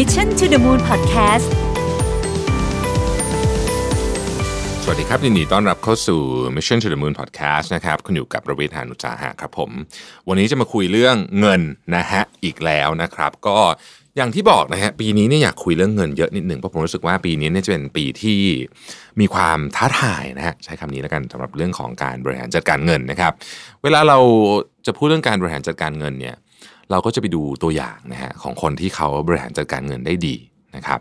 Mission to the Moon Podcast สวัสดีครับยินดีต้อนรับเข้าสู่ Mission to the Moon Podcast นะครับคุณอยู่กับประวิทย์ หาญอุตสาหะครับผมวันนี้จะมาคุยเรื่องเงินนะฮะอีกแล้วนะครับก็อย่างที่บอกนะฮะปีนี้เนี่ยอยากคุยเรื่องเงินเยอะนิดหนึ่งเพราะผมรู้สึกว่าปีนี้เนี่ยจะเป็นปีที่มีความท้าทายนะฮะใช้คำนี้แล้วกันสำหรับเรื่องของการบริหารจัดการเงินนะครับเวลาเราจะพูดเรื่องการบริหารจัดการเงินเนี่ยเราก็จะไปดูตัวอย่างนะฮะของคนที่เขาบริหารจัดการเงินได้ดีนะครับ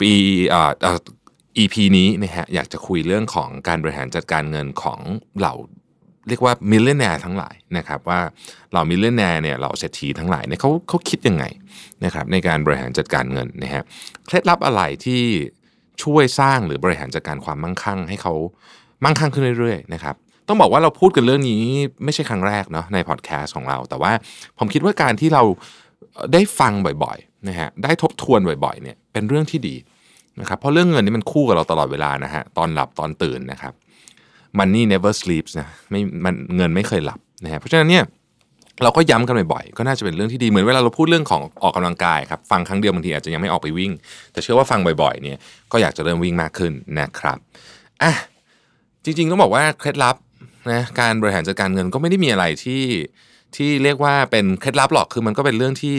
ปีEP นี้นะฮะอยากจะคุยเรื่องของการบริหารจัดการเงินของเหล่าเรียกว่ามิลเลนเนียร์ทั้งหลายนะครับว่าเหล่ามิลเลนเนียร์เนี่ยเหล่าเศรษฐีทั้งหลายเนี่ยเขาคิดยังไงนะครับในการบริหารจัดการเงินนะฮะเคล็ดลับอะไรที่ช่วยสร้างหรือบริหารจัดการความมั่งคั่งให้เขามั่งคั่งขึ้นเรื่อยๆนะครับต้องบอกว่าเราพูดกันเรื่องนี้ไม่ใช่ครั้งแรกเนาะในพอดแคสต์ของเราแต่ว่าผมคิดว่าการที่เราได้ฟังบ่อยๆนะฮะได้ทบทวนบ่อยๆเนี่ยเป็นเรื่องที่ดีนะครับเพราะเรื่องเงินนี่มันคู่กับเราตลอดเวลานะฮะตอนหลับตอนตื่นนะครับ Money never sleeps นะเงินไม่เคยหลับนะฮะเพราะฉะนั้นเนี่ยเราก็ย้ำกันบ่อยๆก็น่าจะเป็นเรื่องที่ดีเหมือนเวลาเราพูดเรื่องของออกกำลังกายครับฟังครั้งเดียวบางทีอาจจะยังไม่ออกไปวิ่งแต่เชื่อว่าฟังบ่อยๆเนี่ยก็อยากจะเริ่มวิ่งมากขึ้นนะครับอ่ะจริงๆต้องบอกว่าเคล็ดลับนะการบริหารจัดการเงินก็ไม่ได้มีอะไรที่เรียกว่าเป็นเคล็ดลับหรอกคือมันก็เป็นเรื่องที่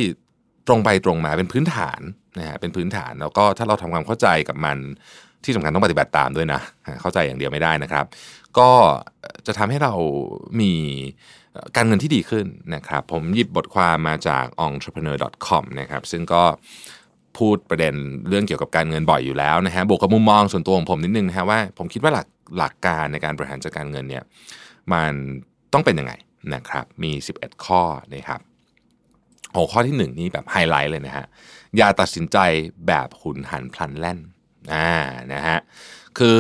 ตรงไปตรงมาเป็นพื้นฐานนะฮะเป็นพื้นฐานแล้วก็ถ้าเราทำความเข้าใจกับมันที่สำคัญต้องปฏิบัติตามด้วยนะเข้าใจอย่างเดียวไม่ได้นะครับก็จะทำให้เรามีการเงินที่ดีขึ้นนะครับผมหยิบบทความมาจาก entrepreneur.com นะครับซึ่งก็พูดประเด็นเรื่องเกี่ยวกับการเงินบ่อยอยู่แล้วนะฮะบวกกับมุมมองส่วนตัวของผมนิดนึงนะฮะว่าผมคิดว่าหลักการในการบริหารจัดการเงินเนี่ยมันต้องเป็นยังไงนะครับมี11ข้อนะครับโอ้ข้อที่1นี่แบบไฮไลท์เลยนะฮะอย่าตัดสินใจแบบหุนหันพลันแล่นนะฮะคือ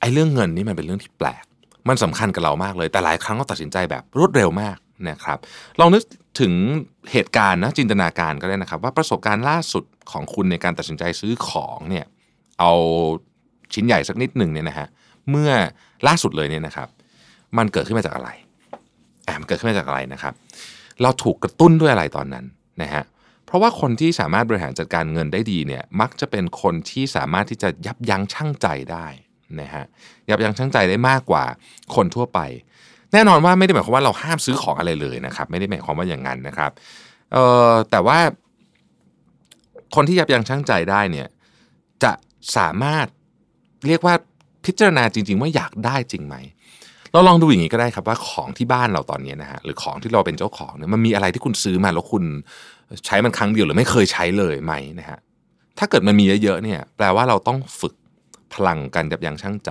ไอ้เรื่องเงินนี่มันเป็นเรื่องที่แปลกมันสำคัญกับเรามากเลยแต่หลายครั้งก็ตัดสินใจแบบรวดเร็วมากนะครับลองนึกถึงเหตุการณ์นะจินตนาการก็ได้นะครับว่าประสบการณ์ล่าสุดของคุณในการตัดสินใจซื้อของเนี่ยเอาชิ้นใหญ่สักนิดหนึ่งเนี่ยนะฮะเมื่อล่าสุดเลยเนี่ยนะครับมันเกิดขึ้นมาจากอะไรมันเกิดขึ้นมาจากอะไรนะครับเราถูกกระตุ้นด้วยอะไรตอนนั้นนะฮะเพราะว่าคนที่สามารถบริหารจัดการเงินได้ดีเนี่ยมักจะเป็นคนที่สามารถที่จะยับยั้งชั่งใจได้นะฮะยับยั้งชั่งใจได้มากกว่าคนทั่วไปแน่นอนว่าไม่ได้หมายความว่าเราห้ามซื้อของอะไรเลยนะครับไม่ได้หมายความว่าอย่างนั้นนะครับแต่ว่าคนที่ยับยั้งชั่งใจได้เนี่ยจะสามารถเรียกว่าพิจารณาจริงๆว่าอยากได้จริงไหมเราลองดูอย่างนี้ก็ได้ครับว่าของที่บ้านเราตอนนี้นะฮะหรือของที่เราเป็นเจ้าของเนี่ยมันมีอะไรที่คุณซื้อมาแล้วคุณใช้มันครั้งเดียวหรือไม่เคยใช้เลยไหมนะฮะถ้าเกิดมันมีเยอะๆเนี่ยแปลว่าเราต้องฝึกพลังการยับยั้งชั่งใจ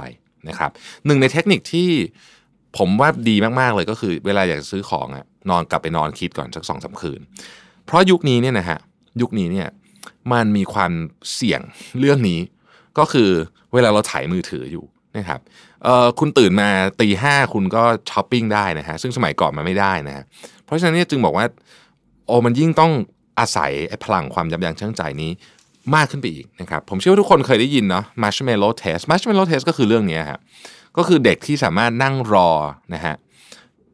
นะครับหนึ่งในเทคนิคที่ผมว่าดีมากๆเลยก็คือเวลาอยากซื้อของอ่ะนอนกลับไปนอนคิดก่อนสัก 2-3 คืนเพราะยุคนี้เนี่ยนะฮะยุคนี้เนี่ยมันมีความเสี่ยงเรื่องนี้ก็คือเวลาเราถ่ายมือถืออยู่นะครับคุณตื่นมา 5:00 นคุณก็ช้อปปิ้งได้นะฮะซึ่งสมัยก่อนมันไม่ได้นะฮะเพราะฉะนั้นเนี่ยจึงบอกว่ามันยิ่งต้องอาศัยพลังความยับยั้งชั่งใจนี้มากขึ้นไปอีกนะครับผมเชื่อว่าทุกคนเคยได้ยินเนาะ Marshmallow Test Marshmallow Test ก็คือเรื่องนี้ฮะก็คือเด็กที่สามารถนั่งรอนะฮะ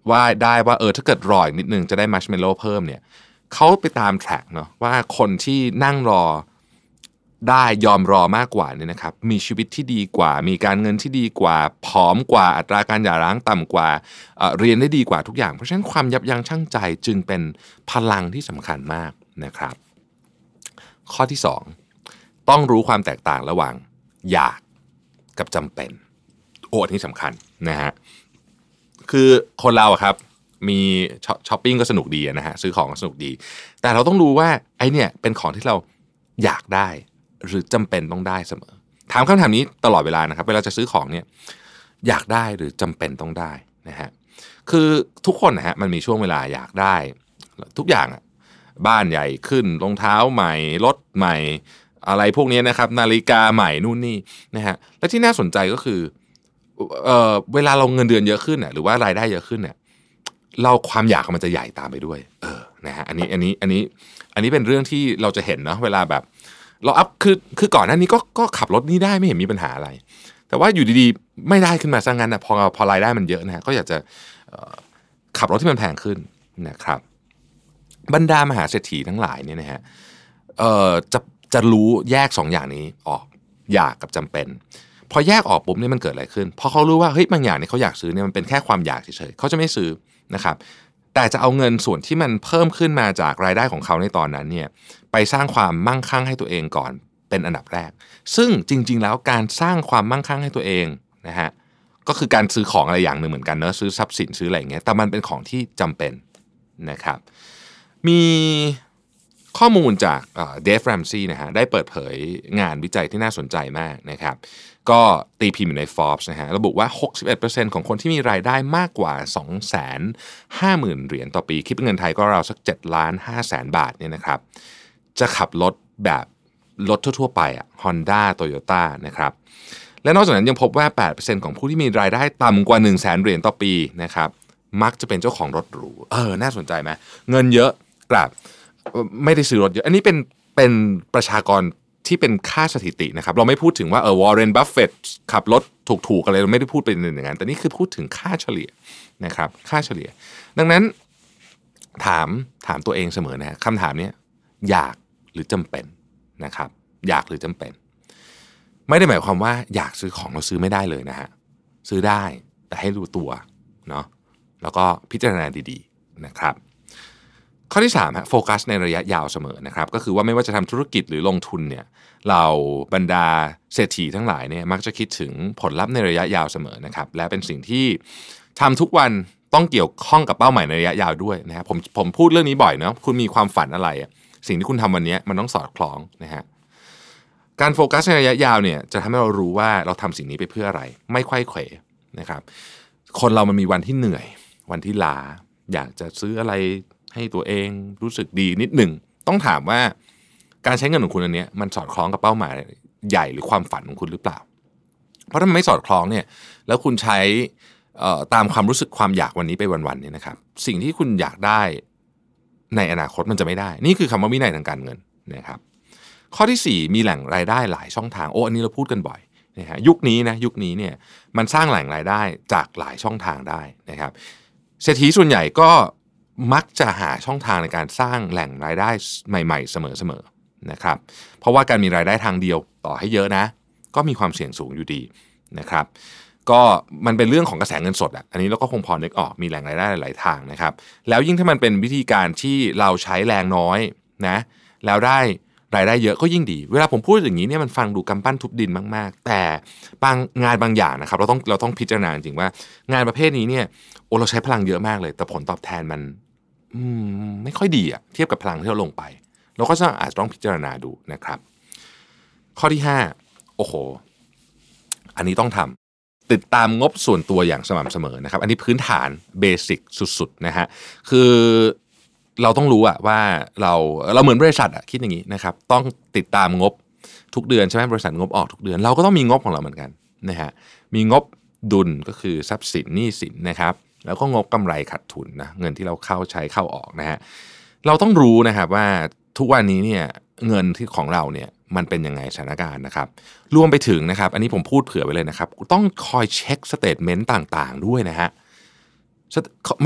ว่าได้ว่าถ้าเกิดรออีกนิดนึงจะได้ Marshmallow เพิ่มเนี่ยเขาไปตามแทร็กเนาะว่าคนที่นั่งรอได้ยอมรอมากกว่าเนี่ยนะครับมีชีวิตที่ดีกว่ามีการเงินที่ดีกว่าผอมกว่าอัตราการหย่าร้างต่ำกว่าเรียนได้ดีกว่าทุกอย่างเพราะฉะนั้นความยับยั้งชั่งใจจึงเป็นพลังที่สำคัญมากนะครับข้อที่2ต้องรู้ความแตกต่างระหว่างอยากกับจำเป็นอันนี้สำคัญนะฮะคือคนเราครับมีช้อปปิ้งก็สนุกดีนะฮะซื้อของก็สนุกดีแต่เราต้องรู้ว่าไอ้เนี่ยเป็นของที่เราอยากได้หรือจำเป็นต้องได้เสมอถามคำถามนี้ตลอดเวลานะครับเวลาจะซื้อของเนี่ยอยากได้หรือจำเป็นต้องได้นะฮะคือทุกคนนะฮะมันมีช่วงเวลาอยากได้ทุกอย่างบ้านใหญ่ขึ้นรองเท้าใหม่รถใหม่อะไรพวกนี้นะครับนาฬิกาใหม่นู่นนี่นะฮะและที่น่าสนใจก็คือเวลาเราเงินเดือนเยอะขึ้นน่ะหรือว่ารายได้เยอะขึ้นเนี่ยเราความอยากมันจะใหญ่ตามไปด้วยนะฮะอันนี้เป็นเรื่องที่เราจะเห็นเนาะเวลาแบบเราอัพคือก่อนหน้านี้ก็ขับรถนี่ได้ไม่เห็นมีปัญหาอะไรแต่ว่าอยู่ดีๆไม่ได้ขึ้นมาซะงั้นนะพอรายได้มันเยอะนะฮะก็อยากจะขับรถที่มันแพงขึ้นนะครับบรรดามหาเศรษฐีทั้งหลายเนี่ยนะฮะ จะรู้แยก2 อย่างนี้ออกอยากกับจำเป็นพอแยกออกปุ๊บเนี่ยมันเกิดอะไรขึ้นพอเขารู้ว่าเฮ้ยบางอย่างเนี่ยเขาอยากซื้อเนี่ยมันเป็นแค่ความอยากเฉยๆเขาจะไม่ซื้อนะครับแต่จะเอาเงินส่วนที่มันเพิ่มขึ้นมาจากรายได้ของเขาในตอนนั้นเนี่ยไปสร้างความมั่งคั่งให้ตัวเองก่อนเป็นอันดับแรกซึ่งจริงๆแล้วการสร้างความมั่งคั่งให้ตัวเองนะฮะก็คือการซื้อของอะไรอย่างหนึ่งเหมือนกันเนอะซื้อทรัพย์สินซื้ออะไรอย่างเงี้ยแต่มันเป็นของที่จำเป็นนะครับมีข้อมูลจากเดฟแรมซี่นะฮะได้เปิดเผยงานวิจัยที่น่าสนใจมากนะครับก็ตีพิมพ์อยู่ใน Forbes นะฮะระบุว่า 61% ของคนที่มีรายได้มากกว่า 250,000 เหรียญต่อปีคิดเป็นเงินไทยก็ราวสัก 7,500,000 บาทเนี่ยนะครับจะขับรถแบบรถทั่วๆไปอ่ะ Honda Toyota นะครับและนอกจากนั้นยังพบว่า 8% ของผู้ที่มีรายได้ต่ำกว่า 100,000 เหรียญต่อปีนะครับมักจะเป็นเจ้าของรถหรูน่าสนใจไหมเงินเยอะกลับไม่ได้ซื้อรถเยอะอันนี้เป็นประชากรที่เป็นค่าสถิตินะครับเราไม่พูดถึงว่าวอร์เรนบัฟเฟตต์ขับรถถูกๆอะไรเราไม่ได้พูดไปอย่างนั้นแต่นี่คือพูดถึงค่าเฉลี่ยนะครับค่าเฉลี่ยดังนั้นถามตัวเองเสมอนะคำถามนี้อยากหรือจำเป็นนะครับอยากหรือจำเป็นไม่ได้หมายความว่าอยากซื้อของเราซื้อไม่ได้เลยนะฮะซื้อได้แต่ให้รู้ตัวเนาะแล้วก็พิจารณาดีๆนะครับข้อที่3ฮะโฟกัสในระยะยาวเสมอนะครับก็คือว่าไม่ว่าจะทำธุรกิจหรือลงทุนเนี่ยเราบรรดาเศรษฐีทั้งหลายเนี่ยมักจะคิดถึงผลลัพธ์ในระยะยาวเสมอนะครับและเป็นสิ่งที่ทำทุกวันต้องเกี่ยวข้องกับเป้าหมายในระยะยาวด้วยนะครับผมพูดเรื่องนี้บ่อยเนาะคุณมีความฝันอะไรสิ่งที่คุณทำวันนี้มันต้องสอดคล้องนะฮะการโฟกัสในระยะยาวเนี่ยจะทำให้เรารู้ว่าเราทำสิ่งนี้ไปเพื่ออะไรไม่ไขว้เขวนะครับคนเรามันมีวันที่เหนื่อยวันที่ล้าอยากจะซื้ออะไรให้ตัวเองรู้สึกดีนิดหนึ่งต้องถามว่าการใช้เงินของคุณอันนี้มันสอดคล้องกับเป้าหมายใหญ่หรือความฝันของคุณหรือเปล่าเพราะถ้ามันไม่สอดคล้องเนี่ยแล้วคุณใช้ตามความรู้สึกความอยากวันนี้ไปวันๆเนี่ยนะครับสิ่งที่คุณอยากได้ในอนาคตมันจะไม่ได้นี่คือคำว่าวินัยทางการเงินนะครับข้อที่4มีแหล่งรายได้หลายช่องทางอันนี้เราพูดกันบ่อยนะฮะยุคนี้เนี่ยมันสร้างแหล่งรายได้จากหลายช่องทางได้นะครับเศรษฐีส่วนใหญ่ก็มักจะหาช่องทางในการสร้างแหล่งรายได้ใหม่ๆเสมอๆนะครับเพราะว่าการมีรายได้ทางเดียวต่อให้เยอะนะก็มีความเสี่ยงสูงอยู่ดีนะครับก็มันเป็นเรื่องของกระแสเงินสดอันนี้เราก็คงพอนึกออกมีแหล่งรายได้หลายทางนะครับแล้วยิ่งถ้ามันเป็นวิธีการที่เราใช้แรงน้อยนะแล้วได้รายได้เยอะก็ยิ่งดีเวลาผมพูดอย่างนี้เนี่ยมันฟังดูกำปั้นทุบดินมากๆแต่บางงานบางอย่างนะครับเราต้องพิจารณาจริงว่างานประเภทนี้เนี่ยเราใช้พลังเยอะมากเลยแต่ผลตอบแทนมันไม่ค่อยดีเทียบกับพลังที่เราลงไปเราก็อาจจะต้องพิจารณาดูนะครับข้อที่5อันนี้ต้องทำติดตามงบส่วนตัวอย่างสม่ำเสมอนะครับอันนี้พื้นฐานเบสิกสุดๆนะฮะคือเราต้องรู้ว่าเราเหมือนบริษัทคิดอย่างนี้นะครับต้องติดตามงบทุกเดือนใช่ไหมบริษัทงบออกทุกเดือนเราก็ต้องมีงบของเราเหมือนกันนะฮะมีงบดุลก็คือทรัพย์สินหนี้สินนะครับแล้วก็งบกำไรขาดทุนนะเงินที่เราเข้าใช้เข้าออกนะฮะเราต้องรู้นะครับว่าทุกวันนี้เนี่ยเงินที่ของเราเนี่ยมันเป็นยังไงสถานการณ์นะครับรวมไปถึงนะครับอันนี้ผมพูดเผื่อไว้เลยนะครับต้องคอยเช็คสเตทเมนต์ต่างๆด้วยนะฮะ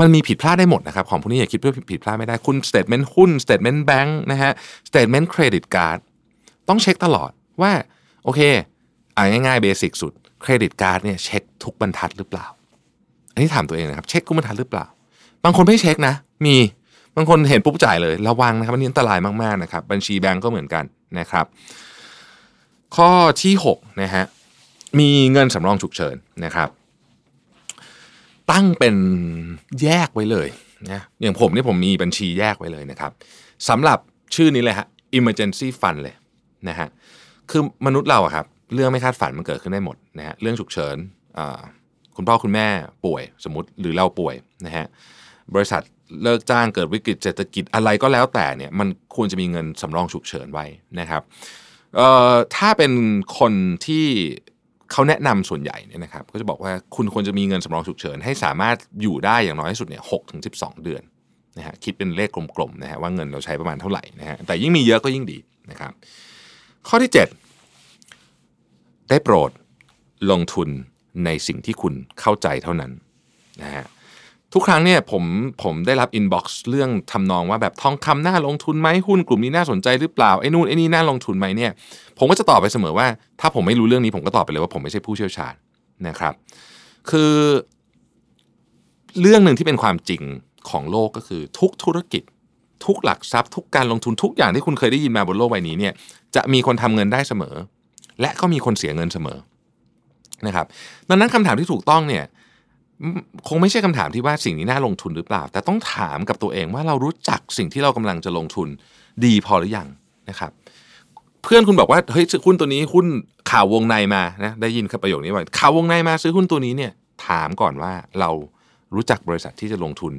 มันมีผิดพลาดได้หมดนะครับของพวกนี้อย่าคิดว่าผิดพลาดไม่ได้คุณสเตทเมนต์หุ้นสเตทเมนต์แบงค์นะฮะสเตทเมนต์เครดิตการ์ดต้องเช็คตลอดว่าโอเคง่ายๆเบสิกสุดเครดิตการ์ดเนี่ยเช็คทุกบรรทัดหรือเปล่าอันนี้ถามตัวเองนะครับเช็คทุกบรรทัดหรือเปล่าบางคนไม่เช็คนะมีบางคนเห็นปุ๊บจ่ายเลยระวังนะครับอันนี้อันตรายมากๆนะครับบัญชีแบงก์ก็เหมือนกันนะครับข้อที่6นะฮะมีเงินสำรองฉุกเฉินนะครับตั้งเป็นแยกไว้เลยนะอย่างผมเนี่ยผมมีบัญชีแยกไว้เลยนะครับสำหรับชื่อนี้เลยฮะ emergency fund เลยนะฮะคือมนุษย์เราครับเรื่องไม่คาดฝันมันเกิดขึ้นได้หมดนะฮะเรื่องฉุกเฉินคุณพ่อคุณแม่ป่วยสมมติหรือเราป่วยนะฮะบริษัทเลิกจ้างเกิดวิกฤตเศรษฐกิจอะไรก็แล้วแต่เนี่ยมันควรจะมีเงินสำรองฉุกเฉินไว้นะครับถ้าเป็นคนที่เขาแนะนำส่วนใหญ่เนี่ยนะครับก็จะบอกว่าคุณควรจะมีเงินสำรองฉุกเฉินให้สามารถอยู่ได้อย่างน้อยที่สุดเนี่ย 6-12 เดือนนะฮะคิดเป็นเลขกลมๆนะฮะว่าเงินเราใช้ประมาณเท่าไหร่นะฮะแต่ยิ่งมีเยอะก็ยิ่งดีนะครับข้อที่7ได้โปรดลงทุนในสิ่งที่คุณเข้าใจเท่านั้นนะฮะ ทุกครั้งเนี่ยผมได้รับอินบ็อกซ์เรื่องทำนองว่าแบบทองคำน่าลงทุนไหมหุ้นกลุ่มนี้น่าสนใจหรือเปล่าไอ้นู่นไอ้นี่น่าลงทุนไหมเนี่ยผมก็จะตอบไปเสมอว่าถ้าผมไม่รู้เรื่องนี้ผมก็ตอบไปเลยว่าผมไม่ใช่ผู้เชี่ยวชาญนะครับคือเรื่องนึงที่เป็นความจริงของโลกก็คือทุกธุรกิจทุกหลักทรัพย์ทุกการลงทุนทุกอย่างที่คุณเคยได้ยินมาบนโลกใบนี้เนี่ยจะมีคนทำเงินได้เสมอและก็มีคนเสียเงินเสมอนะครับดังนั้นคำถามที่ถูกต้องเนี่ยคงไม่ใช่คำถามที่ว่าสิ่งนี้น่าลงทุนหรือเปล่าแต่ต้องถามกับตัวเองว่าเรารู้จักสิ่งที่เรากำลังจะลงทุนดีพอหรือยังนะครับเพื่อนคุณบอกว่าเฮ้ยซื้อหุ้นตัวนี้หุ้นข่าววงในมานะได้ยินประโยคนี้บ่อยข่าววงในมาซื้อหุ้นตัวนี้เนี่ยถามก่อนว่าเรารู้จักบริษัทที่จะลงทุน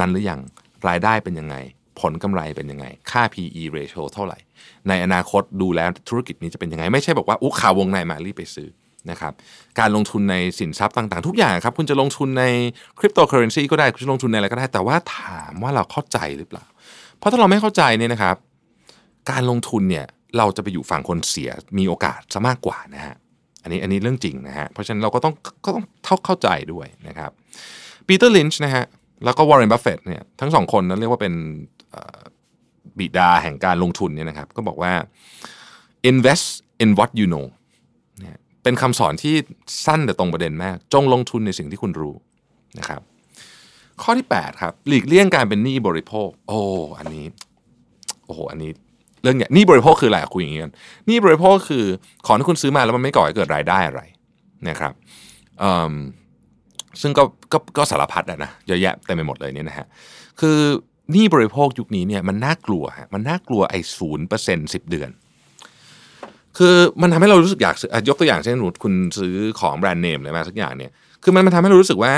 นั้นหรือยังรายได้เป็นยังไงผลกำไรเป็นยังไงค่า P/E ratio เท่าไหร่ในอนาคตดูแล้วธุรกิจนี้จะเป็นยังไงไม่ใช่บอกว่าอุ๊ข่าววงในมารีบไปซื้อนะครับการลงทุนในสินทรัพย์ต่างๆทุกอย่างครับคุณจะลงทุนในคริปโตเคอเรนซีก็ได้คุณจะลงทุนในอะไรก็ได้แต่ว่าถามว่าเราเข้าใจหรือเปล่าเพราะถ้าเราไม่เข้าใจเนี่ยนะครับการลงทุนเนี่ยเราจะไปอยู่ฝั่งคนเสียมีโอกาสซะมากกว่านะฮะอันนี้เรื่องจริงนะฮะเพราะฉะนั้นเราก็ต้องเข้าใจด้วยนะครับปีเตอร์ลินช์นะฮะแล้วก็วอร์เรนบัฟเฟตต์เนี่ยทั้งสองคนนั้นเรียกว่าเป็นบิดาแห่งการลงทุนเนี่ยนะครับก็บอกว่า invest in what you know เนี่ยเป็นคำสอนที่สั้นแต่ตรงประเด็นมากจงลงทุนในสิ่งที่คุณรู้นะครับข้อที่8ครับหลีกเลี่ยงการเป็นหนี้บริโภคอันนี้เรื่องเนี่ยหนี้บริโภคคืออะไรคุยอย่างนี้กันหนี้บริโภคคือของที่คุณซื้อมาแล้วมันไม่ก่อให้เกิดรายได้อะไรนะครับซึ่งก็สารพัดนะเยอะแยะเต็มไปหมดเลยเนี่ยนะฮะคือหนี้บริโภคยุคนี้เนี่ยมันน่ากลัวฮะมันน่ากลัวไอ้ 0% 10 เดือนคือมันทำให้เรารู้สึกอยากซื้อยกตัวอย่างเช่นคุณซื้อของแบรนด์เนมอะไรมาสักอย่างเนี่ยคือมันทำให้เรารู้สึกว่า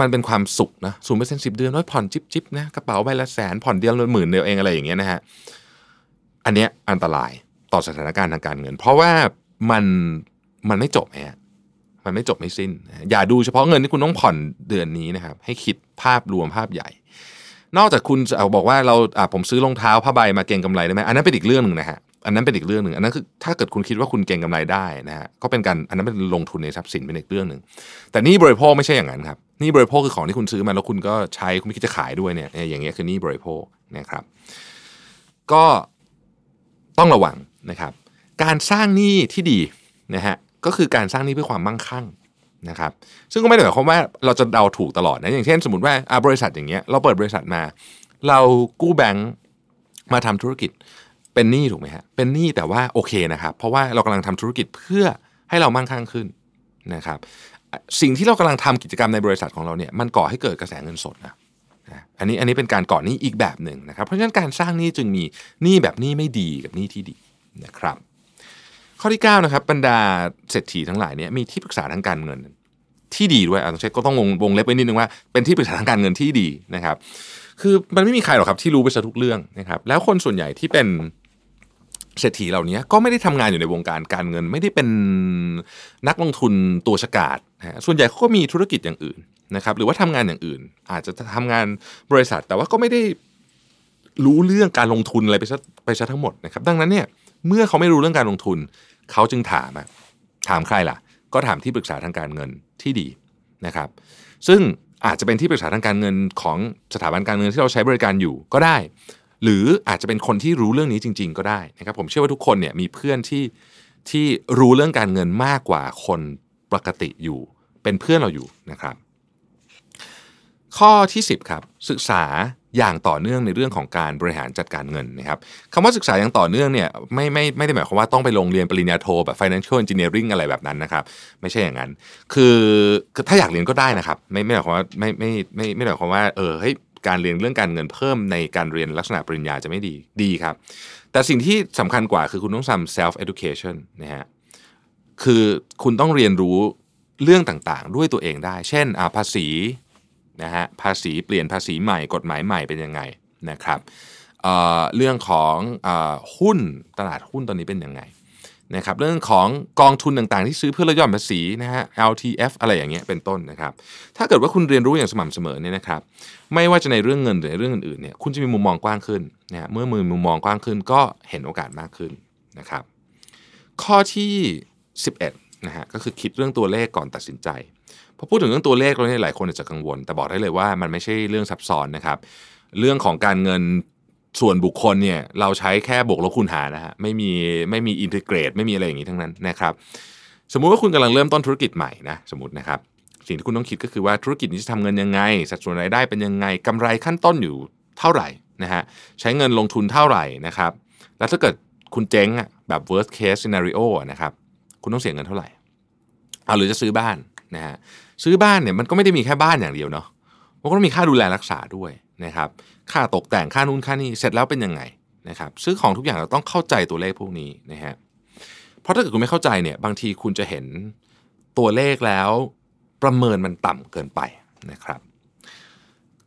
มันเป็นความสุขนะ 0% 10 เดือนน้อยผ่อนจิ๊บๆนะกระเป๋าใบละแสนผ่อนเดือนละ10,000 เดียวเองอะไรอย่างเงี้ยนะฮะอันเนี้ยอันตรายต่อสถานการณ์ทางการเงินเพราะว่ามันไม่จบฮะมันไม่จบไม่สิ้นอย่าดูเฉพาะเงินที่คุณต้องผ่อนเดือนนี้นะครับให้คิดภาพรวมภาพใหญ่นอกจากคุณจะบอกว่าเราผมซื้อรองเท้าผ้าใบมาเก็งกำไรได้ไหมอันนั้นเป็นอีกเรื่องนึงนะฮะอันนั้นเป็นอีกเรื่องนึงอันนั้นคือถ้าเกิดคุณคิดว่าคุณเก็งกำไรได้นะฮะก็เป็นการอันนั้นเป็นลงทุนในทรัพย์สินเป็นอีกเรื่องนึงแต่นี่บริโภคไม่ใช่อย่างนั้นครับนี่บริโภคคือของที่คุณซื้อมาแล้วคุณก็ใช้คุณไม่คิดจะขายด้วยเนี่ยอย่างเงี้ยคือนี่บริโภคนะครับก็ต้องระวังนะครับการสร้างหนี้ที่ดีนะฮะก็คือการสร้างหนี้เพื่อความมั่งคั่งนะครับซึ่งก็ไม่ได้หมายความว่าเราจะเดาถูกตลอดนะอย่างเช่นสมมติว่าบริษัทอย่างเงี้ยเราเปิดบริษัทมาเรากู้แบงค์มาทำธุรกิจเป็นหนี้ถูกไหมฮะเป็นหนี้แต่ว่าโอเคนะครับเพราะว่าเรากำลังทำธุรกิจเพื่อให้เรามั่งคั่งขึ้นนะครับสิ่งที่เรากำลังทำกิจกรรมในบริษัทของเราเนี่ยมันก่อให้เกิดกระแสเงินสดนะอันนี้เป็นการก่อหนี้อีกแบบหนึ่งนะครับเพราะฉะนั้นการสร้างหนี้จึงมีหนี้แบบหนี้ไม่ดีกับหนี้ที่ดีนะครับข้อที่9นะครับบรรดาเศรษฐีทั้งหลายเนี่ยมีที่ปรึกษาทางการเงินที่ดีด้วยต้องใช้ก็ต้องวงเล็บไว้นิดนึงว่าเป็นที่ปรึกษาทางการเงินที่ดีนะครับคือมันไม่มีใครหรอกครับที่รู้ไปซะทุกเรื่องนะครับแล้วคนส่วนใหญ่ที่เป็นเศรษฐีเหล่านี้ก็ไม่ได้ทำงานอยู่ในวงการการเงินไม่ได้เป็นนักลงทุนตัวฉกาจส่วนใหญ่เขาก็มีธุรกิจอย่างอื่นนะครับหรือว่าทำงานอย่างอื่นอาจจะทำงานบริษัทแต่ว่าก็ไม่ได้รู้เรื่องการลงทุนอะไรไปซะทั้งหมดนะครับดังนั้นเนี่ยเมื่อเขาไม่รู้เรื่องการลงทุนเขาจึงถามใครล่ะก็ถามที่ปรึกษาทางการเงินที่ดีนะครับซึ่งอาจจะเป็นที่ปรึกษาทางการเงินของสถาบันการเงินที่เราใช้บริการอยู่ก็ได้หรืออาจจะเป็นคนที่รู้เรื่องนี้จริงๆก็ได้นะครับผมเชื่อว่าทุกคนเนี่ยมีเพื่อนที่รู้เรื่องการเงินมากกว่าคนปกติอยู่เป็นเพื่อนเราอยู่นะครับข้อที่10ครับศึกษาอย่างต่อเนื่องในเรื่องของการบริหารจัดการเงินนะครับคำว่าศึกษาอย่างต่อเนื่องเนี่ยไม่ได้หมายความว่าต้องไปลงเรียนปริญญาโทแบบ Financial Engineering อะไรแบบนั้นนะครับไม่ใช่อย่างนั้นคือถ้าอยากเรียนก็ได้นะครับไม่หมายความว่าไม่หมายความว่าเฮ้ยการเรียนเรื่องการเงินเพิ่มในการเรียนลักษณะปริญญาจะไม่ดีครับแต่สิ่งที่สำคัญกว่าคือคุณต้องทำ self education นะฮะคือคุณต้องเรียนรู้เรื่องต่างๆด้วยตัวเองได้เช่นภาษีนะฮะภาษีเปลี่ยนภาษีใหม่กฎหมายใหม่เป็นยังไงนะครับเรื่องของหุ้นตลาดหุ้นตอนนี้เป็นยังไงนะครับเรื่องของกองทุนต่างๆที่ซื้อเพื่อลดหย่อนภาษีนะฮะ LTF อะไรอย่างเงี้ยเป็นต้นนะครับถ้าเกิดว่าคุณเรียนรู้อย่างสม่ำเสมอเนี่ยนะครับไม่ว่าจะในเรื่องเงินหรือในเรื่องอื่นๆเนี่ยคุณจะมีมุมมองกว้างขึ้นนะฮะเมื่อมีมุมมองกว้างขึ้นก็เห็นโอกาสมากขึ้นนะครับข้อที่11นะฮะก็คือคิดเรื่องตัวเลขก่อนตัดสินใจ พอพูดถึงเรื่องตัวเลขแล้วเนี่ยหลายคนอาจจะกังวลแต่บอกได้เลยว่ามันไม่ใช่เรื่องซับซ้อนนะครับเรื่องของการเงินส่วนบุคคลเนี่ยเราใช้แค่บวกลบคูณหารนะฮะไม่มีอินทิเกรตไม่มีอะไรอย่างนี้ทั้งนั้นนะครับสมมุติว่าคุณกำลังเริ่มต้นธุรกิจใหม่นะสมมุตินะครับสิ่งที่คุณต้องคิดก็คือว่าธุรกิจนี้จะทำเงินยังไงสัดส่วนรายได้เป็นยังไงกำไรขั้นต้นอยู่เท่าไหร่นะฮะใช้เงินลงทุนเท่าไหร่นะครับแล้วถ้าเกิดคุณเจ๊งอ่ะแบบ worst case scenario นะครับคุณต้องเสียเงินเท่าไหร่เอาหรือจะซื้อบ้านนะฮะซื้อบ้านเนี่ยมันก็ไม่ได้มีแค่บ้านอย่างเดียวเนาะมันก็ต้องมีค่าดูแลรักษาด้วยนะครับค่าตกแต่งค่านู่นค่านี่เสร็จแล้วเป็นยังไงนะครับซื้อของทุกอย่างเราต้องเข้าใจตัวเลขพวกนี้นะฮะเพราะถ้าเกิดคุณไม่เข้าใจเนี่ยบางทีคุณจะเห็นตัวเลขแล้วประเมินมันต่ำเกินไปนะครับ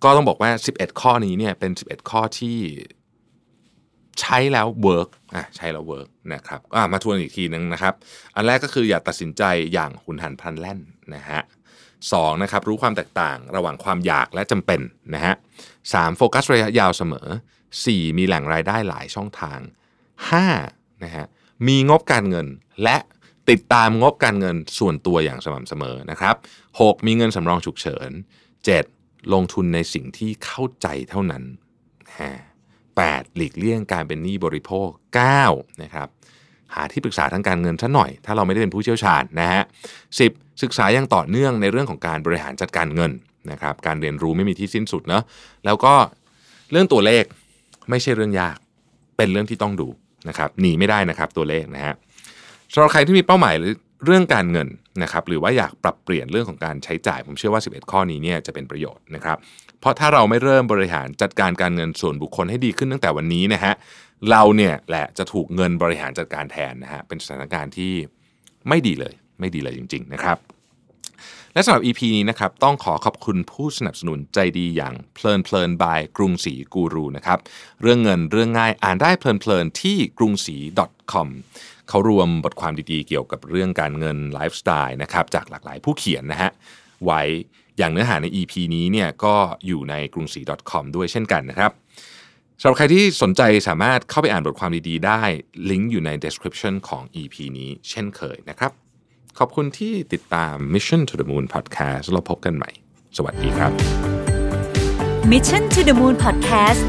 ก็ต้องบอกว่า11ข้อนี้เนี่ยเป็น11ข้อที่ใช้แล้วเวิร์กใช้แล้วเวิร์กนะครับมาทวนอีกทีนึงนะครับอันแรกก็คืออย่าตัดสินใจอย่างหุนหันพลันแล่นนะฮะ2นะครับรู้ความแตกต่างระหว่างความอยากและจำเป็นนะฮะ3โฟกัสระยะยาวเสมอ4มีแหล่งรายได้หลายช่องทาง5นะฮะมีงบการเงินและติดตามงบการเงินส่วนตัวอย่างสม่ำเสมอนะครับ6มีเงินสำรองฉุกเฉิน7ลงทุนในสิ่งที่เข้าใจเท่านั้น8หลีกเลี่ยงการเป็นหนี้บริโภค9นะครับหาที่ปรึกษาทางการเงินซะหน่อยถ้าเราไม่ได้เป็นผู้เชี่ยวชาญนะฮะ10ศึกษาอย่างต่อเนื่องในเรื่องของการบริหารจัดการเงินนะครับการเรียนรู้ไม่มีที่สิ้นสุดเนาะแล้วก็เรื่องตัวเลขไม่ใช่เรื่องยากเป็นเรื่องที่ต้องดูนะครับหนีไม่ได้นะครับตัวเลขนะฮะสำหรับใครที่มีเป้าหมายหรือเรื่องการเงินนะครับหรือว่าอยากปรับเปลี่ยนเรื่องของการใช้จ่ายผมเชื่อว่า11ข้อนี้เนี่ยจะเป็นประโยชน์นะครับเพราะถ้าเราไม่เริ่มบริหารจัดการการเงินส่วนบุคคลให้ดีขึ้นตั้งแต่วันนี้นะฮะเราเนี่ยแหละจะถูกเงินบริหารจัดการแทนนะฮะเป็นสถานการณ์ที่ไม่ดีเลยจริงๆนะครับและสำหรับ EP นี้นะครับต้องขอขอบคุณผู้สนับสนุนใจดีอย่างเพลิน by กรุงศรีกูรูนะครับเรื่องเงินเรื่องง่ายอ่านได้เพลินที่กรุงศรี .com เขารวมบทความดีๆเกี่ยวกับเรื่องการเงินไลฟ์สไตล์นะครับจากหลากหลายผู้เขียนนะฮะไว้อย่างเนื้อหาใน EP นี้เนี่ยก็อยู่ในกรุงศรี .com ด้วยเช่นกันนะครับสำหรับใครที่สนใจสามารถเข้าไปอ่านบทความดีๆได้ลิงก์อยู่ใน description ของ EP นี้เช่นเคยนะครับขอบคุณที่ติดตาม Mission to the Moon Podcast เราพบกันใหม่สวัสดีครับ Mission to the Moon Podcast